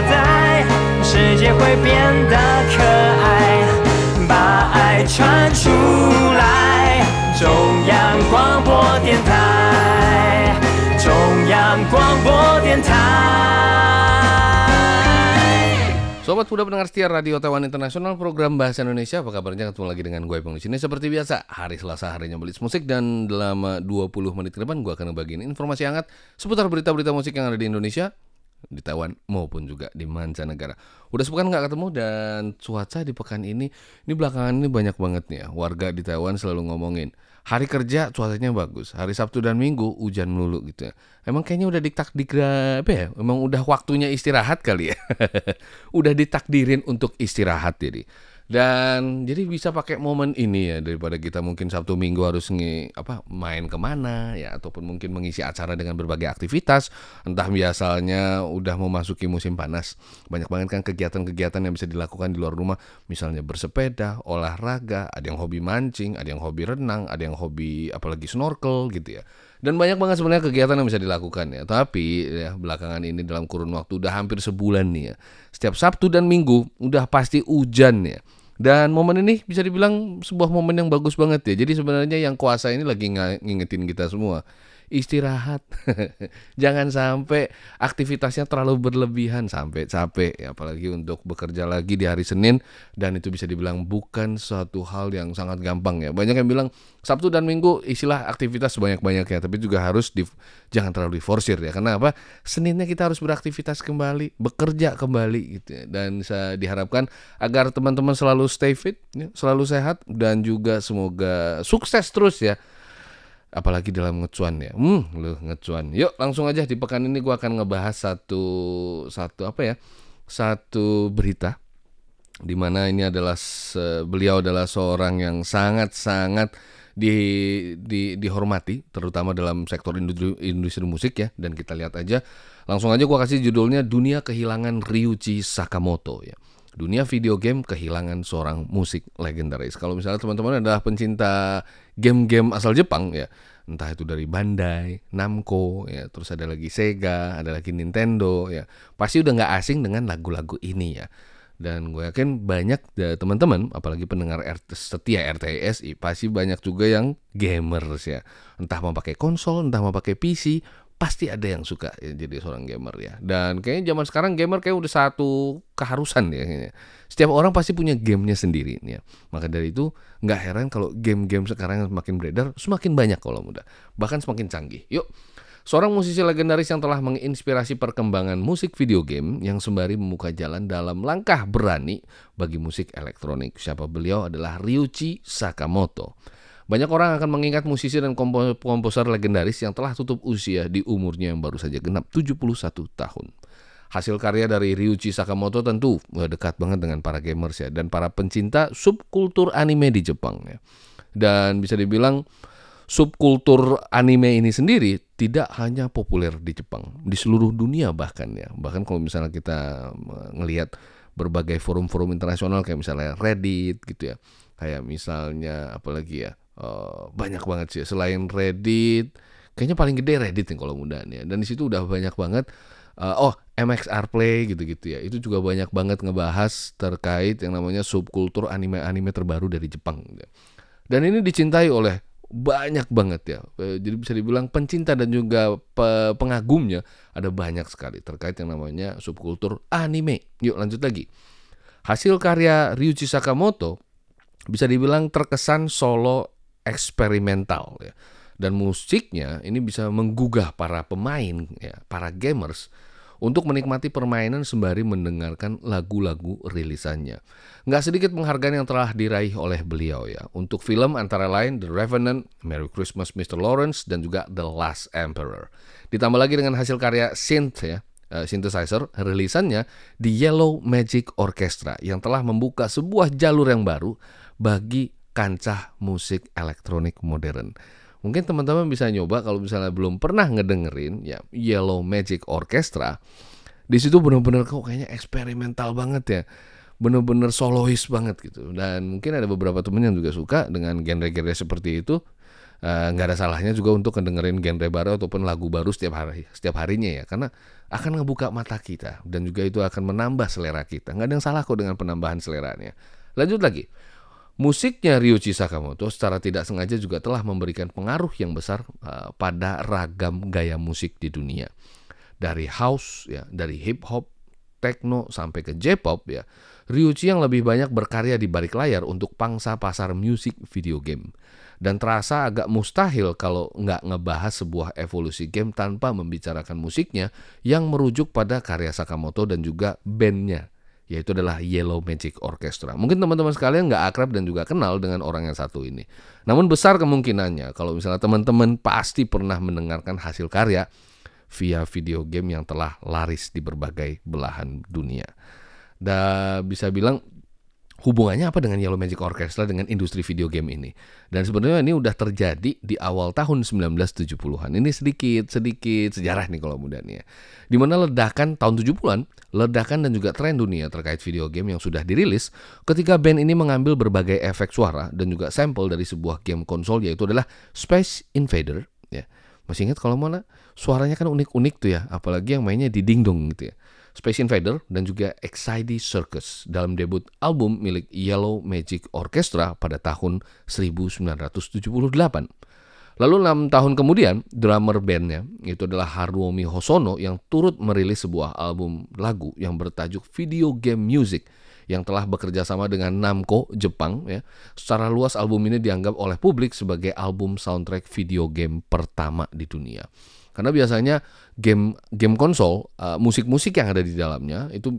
袋，世界会变得可爱，把爱传出来。中央广播电台，中央广播电台。Sobat Muda pendengar setia Radio Taiwan Internasional, program Bahasa Indonesia. Apa kabarnya? Ketemu lagi dengan gue Ipong di sini seperti biasa. Hari Selasa, harinya Blitz Musik, dan dalam 20 menit ke depan gue akan ngebagiin informasi hangat seputar berita-berita musik yang ada di Indonesia, di Taiwan maupun juga di mancanegara. Udah sepekan gak ketemu, dan cuaca di pekan ini belakangan ini banyak banget nih ya. Warga di Taiwan selalu ngomongin hari kerja cuacanya bagus, hari Sabtu dan Minggu hujan melulu gitu ya. Emang kayaknya udah ditakdirkan apa ya? Emang udah waktunya istirahat kali ya. Udah ditakdirin untuk istirahat jadi. Dan jadi bisa pakai momen ini ya, daripada kita mungkin Sabtu Minggu harus main kemana ya, ataupun mungkin mengisi acara dengan berbagai aktivitas. Entah biasanya udah memasuki musim panas, banyak banget kan kegiatan-kegiatan yang bisa dilakukan di luar rumah. Misalnya bersepeda, olahraga, ada yang hobi mancing, ada yang hobi renang, ada yang hobi apalagi snorkel gitu ya. Dan banyak banget sebenarnya kegiatan yang bisa dilakukan ya. Tapi ya, belakangan ini dalam kurun waktu udah hampir sebulan nih ya, setiap Sabtu dan Minggu udah pasti hujan ya. Dan momen ini bisa dibilang sebuah momen yang bagus banget ya. Jadi sebenarnya yang kuasa ini lagi ngingetin kita semua, istirahat. Jangan sampai aktivitasnya terlalu berlebihan sampai capek ya. Apalagi untuk bekerja lagi di hari Senin. Dan itu bisa dibilang bukan suatu hal yang sangat gampang ya. Banyak yang bilang Sabtu dan Minggu isilah aktivitas sebanyak-banyaknya, tapi juga harus jangan terlalu diforsir ya. Karena apa? Seninnya kita harus beraktivitas kembali, bekerja kembali gitu ya. Dan diharapkan agar teman-teman selalu stay fit ya, selalu sehat, dan juga semoga sukses terus ya. Apalagi dalam ngecuan ya. Ngecuan. Yuk, langsung aja di pekan ini gue akan ngebahas satu berita, di mana ini adalah beliau adalah seorang yang sangat-sangat dihormati terutama dalam sektor industri musik ya. Dan kita lihat aja, langsung aja gue kasih judulnya Dunia Kehilangan Ryuichi Sakamoto ya. Dunia video game kehilangan seorang musik legendaris. Kalau misalnya teman-teman adalah pencinta game-game asal Jepang ya, entah itu dari Bandai, Namco ya, terus ada lagi Sega, ada lagi Nintendo ya, pasti udah nggak asing dengan lagu-lagu ini ya. Dan gue yakin banyak teman-teman, apalagi pendengar setia RTSI, pasti banyak juga yang gamers ya. Entah mau pakai konsol, entah mau pakai PC, pasti ada yang suka ya, jadi seorang gamer ya. Dan kayaknya zaman sekarang gamer kayak udah satu keharusan ya kayaknya. Setiap orang pasti punya gamenya sendiri ya. Maka dari itu nggak heran kalau game-game sekarang yang semakin beredar semakin banyak kalau muda, bahkan semakin canggih. Yuk, seorang musisi legendaris yang telah menginspirasi perkembangan musik video game yang sembari membuka jalan dalam langkah berani bagi musik elektronik. Siapa beliau? Adalah Ryuichi Sakamoto. Banyak orang akan mengingat musisi dan komposer legendaris yang telah tutup usia di umurnya yang baru saja genap 71 tahun. Hasil karya dari Ryuichi Sakamoto tentu dekat banget dengan para gamers ya, dan para pencinta subkultur anime di Jepang ya. Dan bisa dibilang subkultur anime ini sendiri tidak hanya populer di Jepang, di seluruh dunia bahkan ya. Bahkan kalau misalnya kita ngelihat berbagai forum-forum internasional kayak misalnya Reddit gitu ya. Kayak misalnya apalagi ya, banyak banget sih. Selain Reddit, kayaknya paling gede Reddit yang kalau mudah ya. Dan di situ udah banyak banget MXR Play gitu-gitu ya. Itu juga banyak banget ngebahas terkait yang namanya subkultur anime-anime terbaru dari Jepang gitu. Dan ini dicintai oleh banyak banget ya. Jadi bisa dibilang pencinta dan juga pengagumnya ada banyak sekali terkait yang namanya subkultur anime. Yuk, lanjut lagi. Hasil karya Ryuichi Sakamoto bisa dibilang terkesan solo eksperimental ya. Dan musiknya ini bisa menggugah para pemain ya, para gamers untuk menikmati permainan sembari mendengarkan lagu-lagu rilisannya. Nggak sedikit penghargaan yang telah diraih oleh beliau ya. Untuk film antara lain The Revenant, Merry Christmas Mr Lawrence, dan juga The Last Emperor. Ditambah lagi dengan hasil karya synth ya, synthesizer rilisannya di Yellow Magic Orchestra yang telah membuka sebuah jalur yang baru bagi kancah musik elektronik modern. Mungkin teman-teman bisa nyoba kalau misalnya belum pernah ngedengerin ya Yellow Magic Orchestra. Di situ benar-benar kok kayaknya eksperimental banget ya. Benar-benar solois banget gitu. Dan mungkin ada beberapa teman yang juga suka dengan genre-genre seperti itu. nggak ada salahnya juga untuk ngedengerin genre baru ataupun lagu baru setiap harinya ya, karena akan ngebuka mata kita dan juga itu akan menambah selera kita. Nggak ada yang salah kok dengan penambahan seleranya. Lanjut lagi, musiknya Ryuichi Sakamoto secara tidak sengaja juga telah memberikan pengaruh yang besar pada ragam gaya musik di dunia, dari house ya, dari hip-hop, techno sampai ke J-Pop ya. Ryuichi yang lebih banyak berkarya di balik layar untuk pangsa pasar musik video game. Dan terasa agak mustahil kalau nggak ngebahas sebuah evolusi game tanpa membicarakan musiknya yang merujuk pada karya Sakamoto dan juga bandnya, yaitu adalah Yellow Magic Orchestra. Mungkin teman-teman sekalian nggak akrab dan juga kenal dengan orang yang satu ini. Namun besar kemungkinannya kalau misalnya teman-teman pasti pernah mendengarkan hasil karya via video game yang telah laris di berbagai belahan dunia. Dan bisa bilang hubungannya apa dengan Yellow Magic Orchestra dengan industri video game ini? Dan sebenarnya ini udah terjadi di awal tahun 1970-an. Ini sedikit sejarah nih kalau mudah nih ya. Dimana ledakan tahun 70-an, ledakan dan juga tren dunia terkait video game yang sudah dirilis ketika band ini mengambil berbagai efek suara dan juga sampel dari sebuah game konsol, yaitu adalah Space Invader ya. Masih ingat kalau mana suaranya kan unik-unik tuh ya, apalagi yang mainnya di dingdong gitu ya. Space Invader dan juga Exidy Circus dalam debut album milik Yellow Magic Orchestra pada tahun 1978. Lalu 6 tahun kemudian, drummer bandnya itu adalah Haruomi Hosono yang turut merilis sebuah album lagu yang bertajuk Video Game Music yang telah bekerja sama dengan Namco Jepang ya. Secara luas album ini dianggap oleh publik sebagai album soundtrack video game pertama di dunia. Karena biasanya game konsol, musik-musik yang ada di dalamnya itu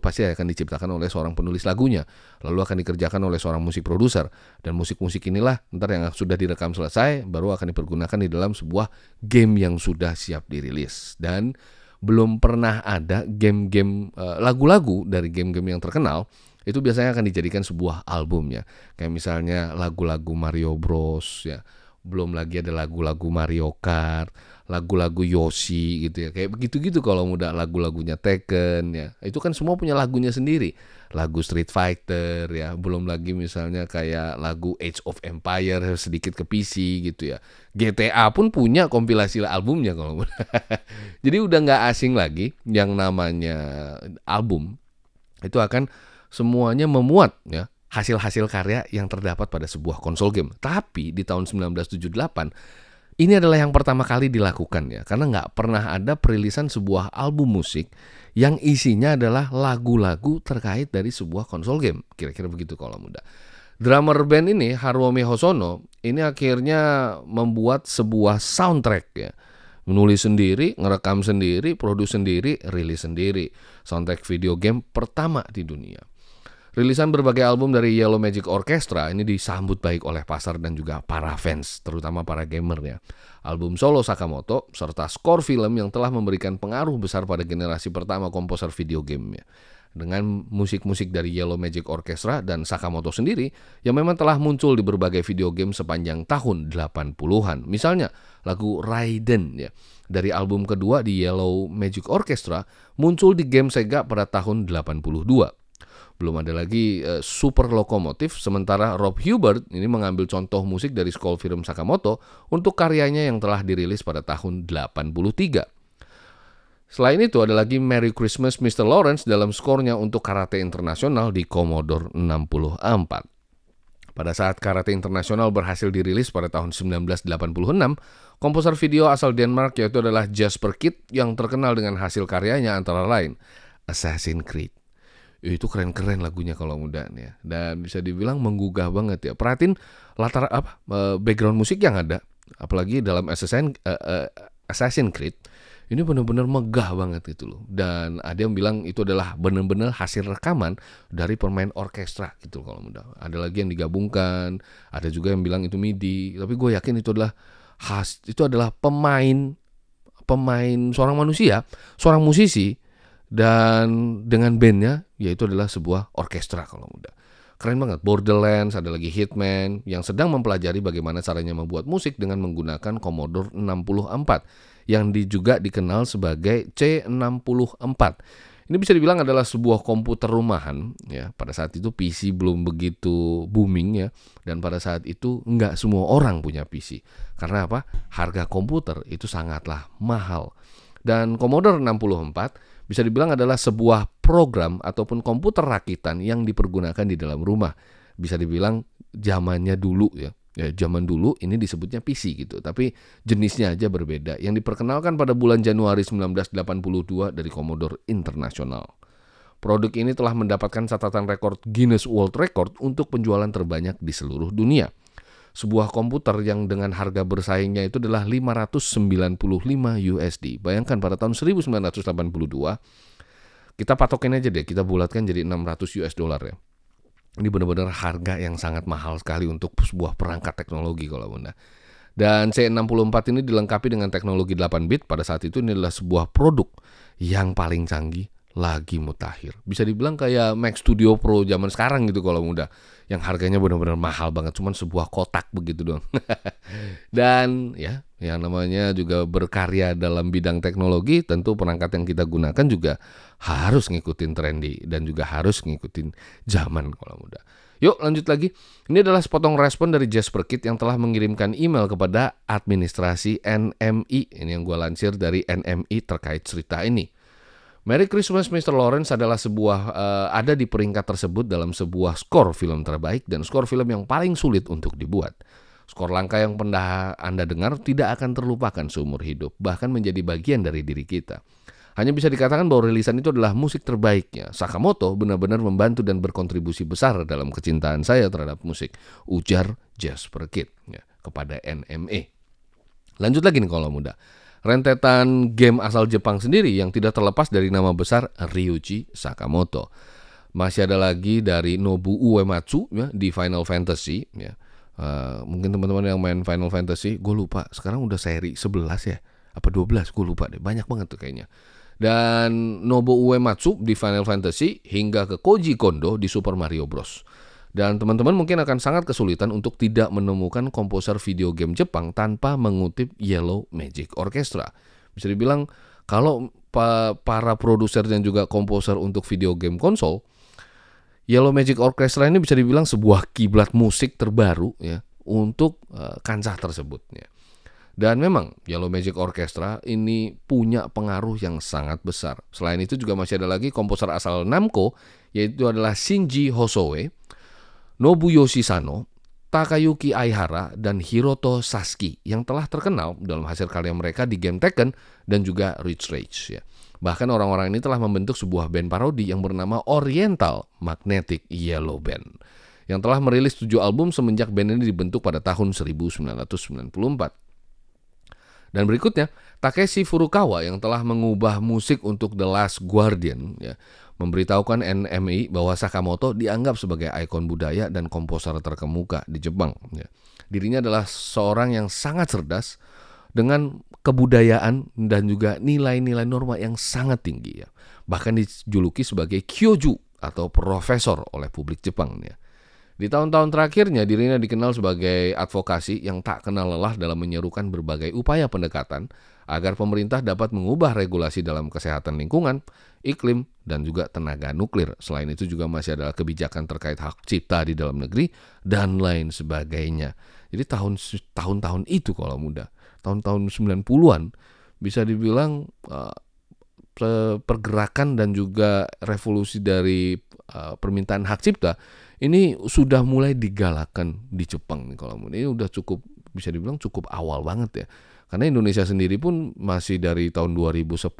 pasti akan diciptakan oleh seorang penulis lagunya, lalu akan dikerjakan oleh seorang musik produser, dan musik-musik inilah ntar yang sudah direkam selesai baru akan dipergunakan di dalam sebuah game yang sudah siap dirilis. Dan belum pernah ada game-game, lagu-lagu dari game-game yang terkenal itu biasanya akan dijadikan sebuah albumnya. Kayak misalnya lagu-lagu Mario Bros ya, belum lagi ada lagu-lagu Mario Kart, lagu-lagu Yoshi gitu ya. Kayak begitu-gitu kalau muda, lagu-lagunya Tekken ya. Itu kan semua punya lagunya sendiri. Lagu Street Fighter ya, belum lagi misalnya kayak lagu Age of Empire sedikit ke PC gitu ya. GTA pun punya kompilasi albumnya kalau muda. Jadi udah nggak asing lagi yang namanya album. Itu akan semuanya memuat ya hasil-hasil karya yang terdapat pada sebuah konsol game. Tapi di tahun 1978 ini adalah yang pertama kali dilakukan ya, karena nggak pernah ada perilisan sebuah album musik yang isinya adalah lagu-lagu terkait dari sebuah konsol game. Kira-kira begitu kalau mudah. Drummer band ini Haruomi Hosono ini akhirnya membuat sebuah soundtrack ya. Menulis sendiri, ngerekam sendiri, produksi sendiri, rilis sendiri. Soundtrack video game pertama di dunia. Rilisan berbagai album dari Yellow Magic Orchestra ini disambut baik oleh pasar dan juga para fans, terutama para gamer ya. Album solo Sakamoto serta skor film yang telah memberikan pengaruh besar pada generasi pertama komposer video game ya. Dengan musik-musik dari Yellow Magic Orchestra dan Sakamoto sendiri yang memang telah muncul di berbagai video game sepanjang tahun 80-an. Misalnya lagu Raiden ya, dari album kedua di Yellow Magic Orchestra, muncul di game Sega pada tahun 82. Belum ada lagi Super Lokomotif, sementara Rob Hubert ini mengambil contoh musik dari score film Sakamoto untuk karyanya yang telah dirilis pada tahun 83. Selain itu ada lagi Merry Christmas Mr Lawrence dalam skornya untuk Karate Internasional di Commodore 64. Pada saat Karate Internasional berhasil dirilis pada tahun 1986, komposer video asal Denmark yaitu adalah Jesper Kyd yang terkenal dengan hasil karyanya antara lain Assassin's Creed. Itu keren-keren lagunya kalau mudah nih ya. Dan bisa dibilang menggugah banget ya. Perhatiin latar background musik yang ada, apalagi dalam Assassin's Creed. Ini benar-benar megah banget gitu loh. Dan ada yang bilang itu adalah benar-benar hasil rekaman dari pemain orkestra gitu kalau mudah. Ada lagi yang digabungkan, ada juga yang bilang itu MIDI, tapi gue yakin itu adalah pemain seorang manusia, seorang musisi, dan dengan bandnya yaitu adalah sebuah orkestra kalau mudah. Keren banget. Borderlands, ada lagi Hitman yang sedang mempelajari bagaimana caranya membuat musik dengan menggunakan Commodore 64 yang juga dikenal sebagai C64. Ini bisa dibilang adalah sebuah komputer rumahan ya. Pada saat itu PC belum begitu booming ya, dan pada saat itu nggak semua orang punya PC. Karena apa? Harga komputer itu sangatlah mahal. Dan Commodore 64 bisa dibilang adalah sebuah program ataupun komputer rakitan yang dipergunakan di dalam rumah. Bisa dibilang zamannya dulu ya. Ya, zaman dulu ini disebutnya PC gitu, tapi jenisnya aja berbeda. Yang diperkenalkan pada bulan Januari 1982 dari Commodore International. Produk ini telah mendapatkan catatan rekor Guinness World Record untuk penjualan terbanyak di seluruh dunia. Sebuah komputer yang dengan harga bersaingnya itu adalah $595. Bayangkan pada tahun 1982, kita patokin aja deh, kita bulatkan jadi $600 ya. Ini benar-benar harga yang sangat mahal sekali untuk sebuah perangkat teknologi kalau Bunda. Dan C64 ini dilengkapi dengan teknologi 8 bit. Pada saat itu ini adalah sebuah produk yang paling canggih lagi mutakhir. Bisa dibilang kayak Mac Studio Pro zaman sekarang gitu kalau Bunda. Yang harganya benar-benar mahal banget, cuman sebuah kotak begitu doang. Dan ya, yang namanya juga berkarya dalam bidang teknologi, tentu perangkat yang kita gunakan juga harus ngikutin trendy dan juga harus ngikutin zaman kalau muda. Yuk lanjut lagi. Ini adalah sepotong respon dari Jesper Kyd yang telah mengirimkan email kepada administrasi NMI. Ini yang gue lansir dari NMI terkait cerita ini. Merry Christmas Mr. Lawrence adalah sebuah ada di peringkat tersebut dalam sebuah skor film terbaik dan skor film yang paling sulit untuk dibuat. Skor langka yang pernah Anda dengar tidak akan terlupakan seumur hidup, bahkan menjadi bagian dari diri kita. Hanya bisa dikatakan bahwa rilisan itu adalah musik terbaiknya. Sakamoto benar-benar membantu dan berkontribusi besar dalam kecintaan saya terhadap musik, ujar Jesper Kyd ya, kepada NME. Lanjut lagi nih kalau muda. Rentetan game asal Jepang sendiri yang tidak terlepas dari nama besar Ryuichi Sakamoto. Masih ada lagi dari Nobu Uematsu ya, di Final Fantasy ya. Mungkin teman-teman yang main Final Fantasy, gue lupa sekarang udah seri 11 ya apa 12, gue lupa deh, banyak banget tuh kayaknya. Dan Nobu Uematsu di Final Fantasy hingga ke Koji Kondo di Super Mario Bros. Dan teman-teman mungkin akan sangat kesulitan untuk tidak menemukan komposer video game Jepang tanpa mengutip Yellow Magic Orchestra. Bisa dibilang kalau para produser dan juga komposer untuk video game konsol, Yellow Magic Orchestra ini bisa dibilang sebuah kiblat musik terbaru ya untuk kancah tersebut ya. Dan memang Yellow Magic Orchestra ini punya pengaruh yang sangat besar. Selain itu juga masih ada lagi komposer asal Namco, yaitu adalah Shinji Hosoe, Nobuyoshi Sano, Takayuki Aihara, dan Hiroto Sasaki yang telah terkenal dalam hasil karya mereka di game Tekken dan juga Ridge Rage ya. Bahkan orang-orang ini telah membentuk sebuah band parodi yang bernama Oriental Magnetic Yellow Band yang telah merilis 7 album semenjak band ini dibentuk pada tahun 1994. Dan berikutnya, Takeshi Furukawa yang telah mengubah musik untuk The Last Guardian ya, memberitahukan NMI bahwa Sakamoto dianggap sebagai ikon budaya dan komposer terkemuka di Jepang ya. Dirinya adalah seorang yang sangat cerdas dengan kebudayaan dan juga nilai-nilai norma yang sangat tinggi ya. Bahkan dijuluki sebagai Kyoju atau profesor oleh publik Jepang ya. Di tahun-tahun terakhirnya dirinya dikenal sebagai advokasi yang tak kenal lelah dalam menyerukan berbagai upaya pendekatan agar pemerintah dapat mengubah regulasi dalam kesehatan lingkungan, iklim, dan juga tenaga nuklir. Selain itu juga masih ada kebijakan terkait hak cipta di dalam negeri dan lain sebagainya. Jadi tahun-tahun itu kalau muda, tahun-tahun 90-an bisa dibilang pergerakan dan juga revolusi dari permintaan hak cipta ini sudah mulai digalakkan di Jepang nih kalau ini udah cukup, bisa dibilang cukup awal banget ya. Karena Indonesia sendiri pun masih dari tahun 2010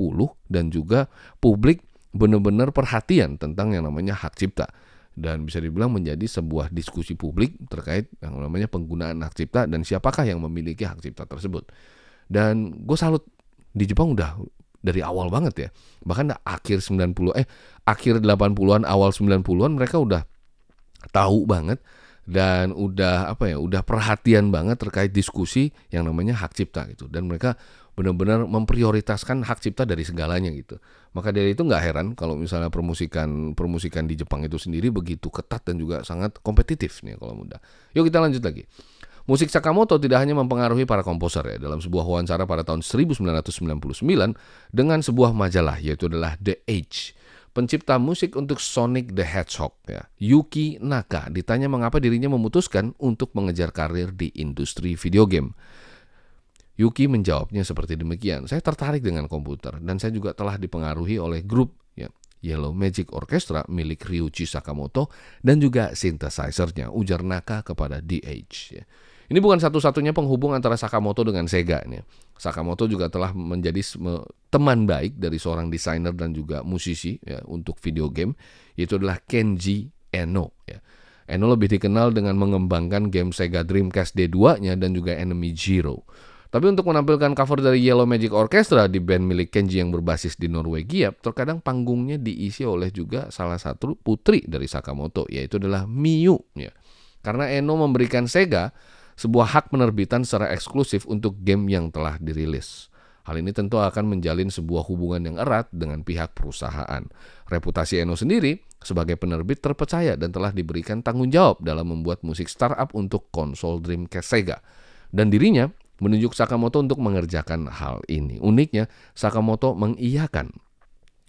dan juga publik benar-benar perhatian tentang yang namanya hak cipta. Dan bisa dibilang menjadi sebuah diskusi publik terkait yang namanya penggunaan hak cipta dan siapakah yang memiliki hak cipta tersebut. Dan gue salut, di Jepang udah dari awal banget ya. Bahkan akhir 80-an awal 90-an mereka udah tahu banget dan udah perhatian banget terkait diskusi yang namanya hak cipta gitu. Dan mereka benar-benar memprioritaskan hak cipta dari segalanya gitu. Maka dari itu nggak heran kalau misalnya permusikan di Jepang itu sendiri begitu ketat dan juga sangat kompetitif nih kalau muda. Yuk kita lanjut lagi. Musik Sakamoto tidak hanya mempengaruhi para komposer ya. Dalam sebuah wawancara pada tahun 1999 dengan sebuah majalah yaitu adalah The Age, pencipta musik untuk Sonic the Hedgehog, ya, Yuki Naka, ditanya mengapa dirinya memutuskan untuk mengejar karir di industri video game. Yuki menjawabnya seperti demikian, saya tertarik dengan komputer dan saya juga telah dipengaruhi oleh grup Yellow Magic Orchestra milik Ryuichi Sakamoto dan juga synthesizer-nya, ujar Naka kepada DH. Ini bukan satu-satunya penghubung antara Sakamoto dengan Sega. Sakamoto juga telah menjadi teman baik dari seorang desainer dan juga musisi untuk video game, yaitu adalah Kenji Eno. Eno lebih dikenal dengan mengembangkan game Sega Dreamcast D2-nya dan juga Enemy Zero. Tapi untuk menampilkan cover dari Yellow Magic Orchestra di band milik Kenji yang berbasis di Norwegia, terkadang panggungnya diisi oleh juga salah satu putri dari Sakamoto, yaitu adalah Miyu. Ya. Karena Eno memberikan Sega sebuah hak penerbitan secara eksklusif untuk game yang telah dirilis. Hal ini tentu akan menjalin sebuah hubungan yang erat dengan pihak perusahaan. Reputasi Eno sendiri sebagai penerbit terpercaya dan telah diberikan tanggung jawab dalam membuat musik startup untuk konsol Dreamcast Sega. Dan dirinya menunjuk Sakamoto untuk mengerjakan hal ini. Uniknya, Sakamoto mengiyakan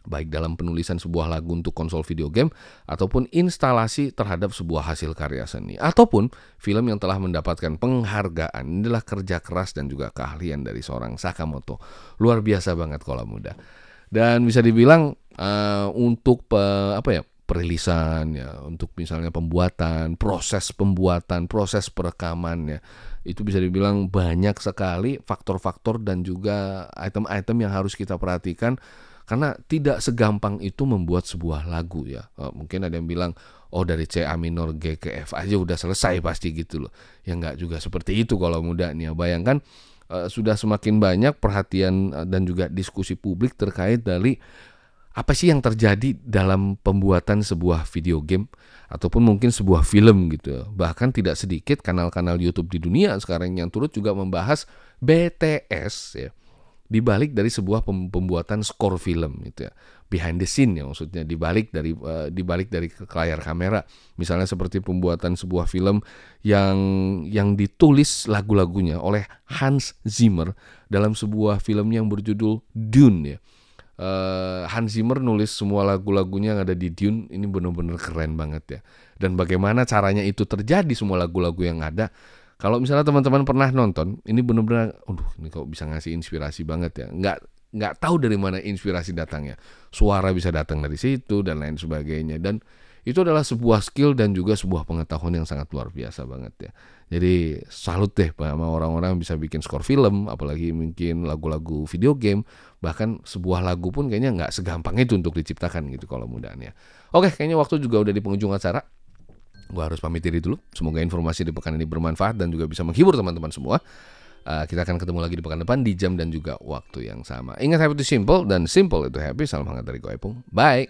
baik dalam penulisan sebuah lagu untuk konsol video game ataupun instalasi terhadap sebuah hasil karya seni ataupun film yang telah mendapatkan penghargaan. Inilah kerja keras dan juga keahlian dari seorang Sakamoto. Luar biasa banget kalau muda. Dan bisa dibilang untuk perilisan, ya, untuk misalnya pembuatan, proses pembuatan, proses perekamannya, itu bisa dibilang banyak sekali faktor-faktor dan juga item-item yang harus kita perhatikan karena tidak segampang itu membuat sebuah lagu, ya. Mungkin ada yang bilang, oh dari C, A minor, G ke F aja udah selesai pasti gitu loh. Ya nggak juga seperti itu kalau muda nih, ya. Bayangkan sudah semakin banyak perhatian dan juga diskusi publik terkait dari apa sih yang terjadi dalam pembuatan sebuah video game ataupun mungkin sebuah film gitu. Bahkan tidak sedikit kanal-kanal YouTube di dunia sekarang yang turut juga membahas BTS, ya, dibalik dari sebuah pembuatan skor film gitu ya. Behind the scene, ya, maksudnya dibalik dari layar kamera. Misalnya seperti pembuatan sebuah film yang ditulis lagu-lagunya oleh Hans Zimmer dalam sebuah film yang berjudul Dune, ya. Hans Zimmer nulis semua lagu-lagunya yang ada di Dune. Ini benar-benar keren banget, ya. Dan bagaimana caranya itu terjadi, semua lagu-lagu yang ada. Kalau misalnya teman-teman pernah nonton, ini benar-benar, ini kok bisa ngasih inspirasi banget, ya. Nggak tahu dari mana inspirasi datangnya. Suara bisa datang dari situ dan lain sebagainya. Dan itu adalah sebuah skill dan juga sebuah pengetahuan yang sangat luar biasa banget, ya. Jadi salut deh sama orang-orang yang bisa bikin skor film, apalagi mungkin lagu-lagu video game. Bahkan sebuah lagu pun kayaknya nggak segampang itu untuk diciptakan gitu kalau mudahnya. Oke, kayaknya waktu juga udah di penghujung acara. Gue harus pamit diri dulu. Semoga informasi di pekan ini bermanfaat dan juga bisa menghibur teman-teman semua. Kita akan ketemu lagi di pekan depan di jam dan juga waktu yang sama. Ingat, happy itu simple dan simple itu happy. Salam hangat dari gue, Epung. Bye!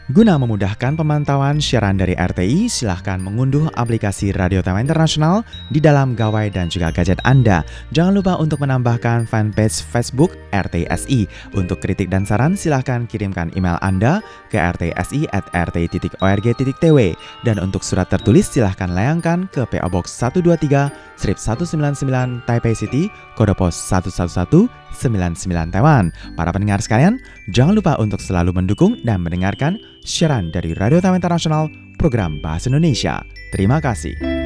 Guna memudahkan pemantauan siaran dari RTI, silahkan mengunduh aplikasi Radio Taiwan Internasional di dalam gawai dan juga gadget Anda. Jangan lupa untuk menambahkan fanpage Facebook RTSI. Untuk kritik dan saran, silahkan kirimkan email Anda ke rtsi@rt.org.tw. Dan untuk surat tertulis, silahkan layangkan ke PO Box 123, strip 199, Taipei City, kode pos 11199 Taiwan. Para pendengar sekalian, jangan lupa untuk selalu mendukung dan mendengarkan siaran dari Radio Taiwan Internasional program Bahasa Indonesia. Terima kasih.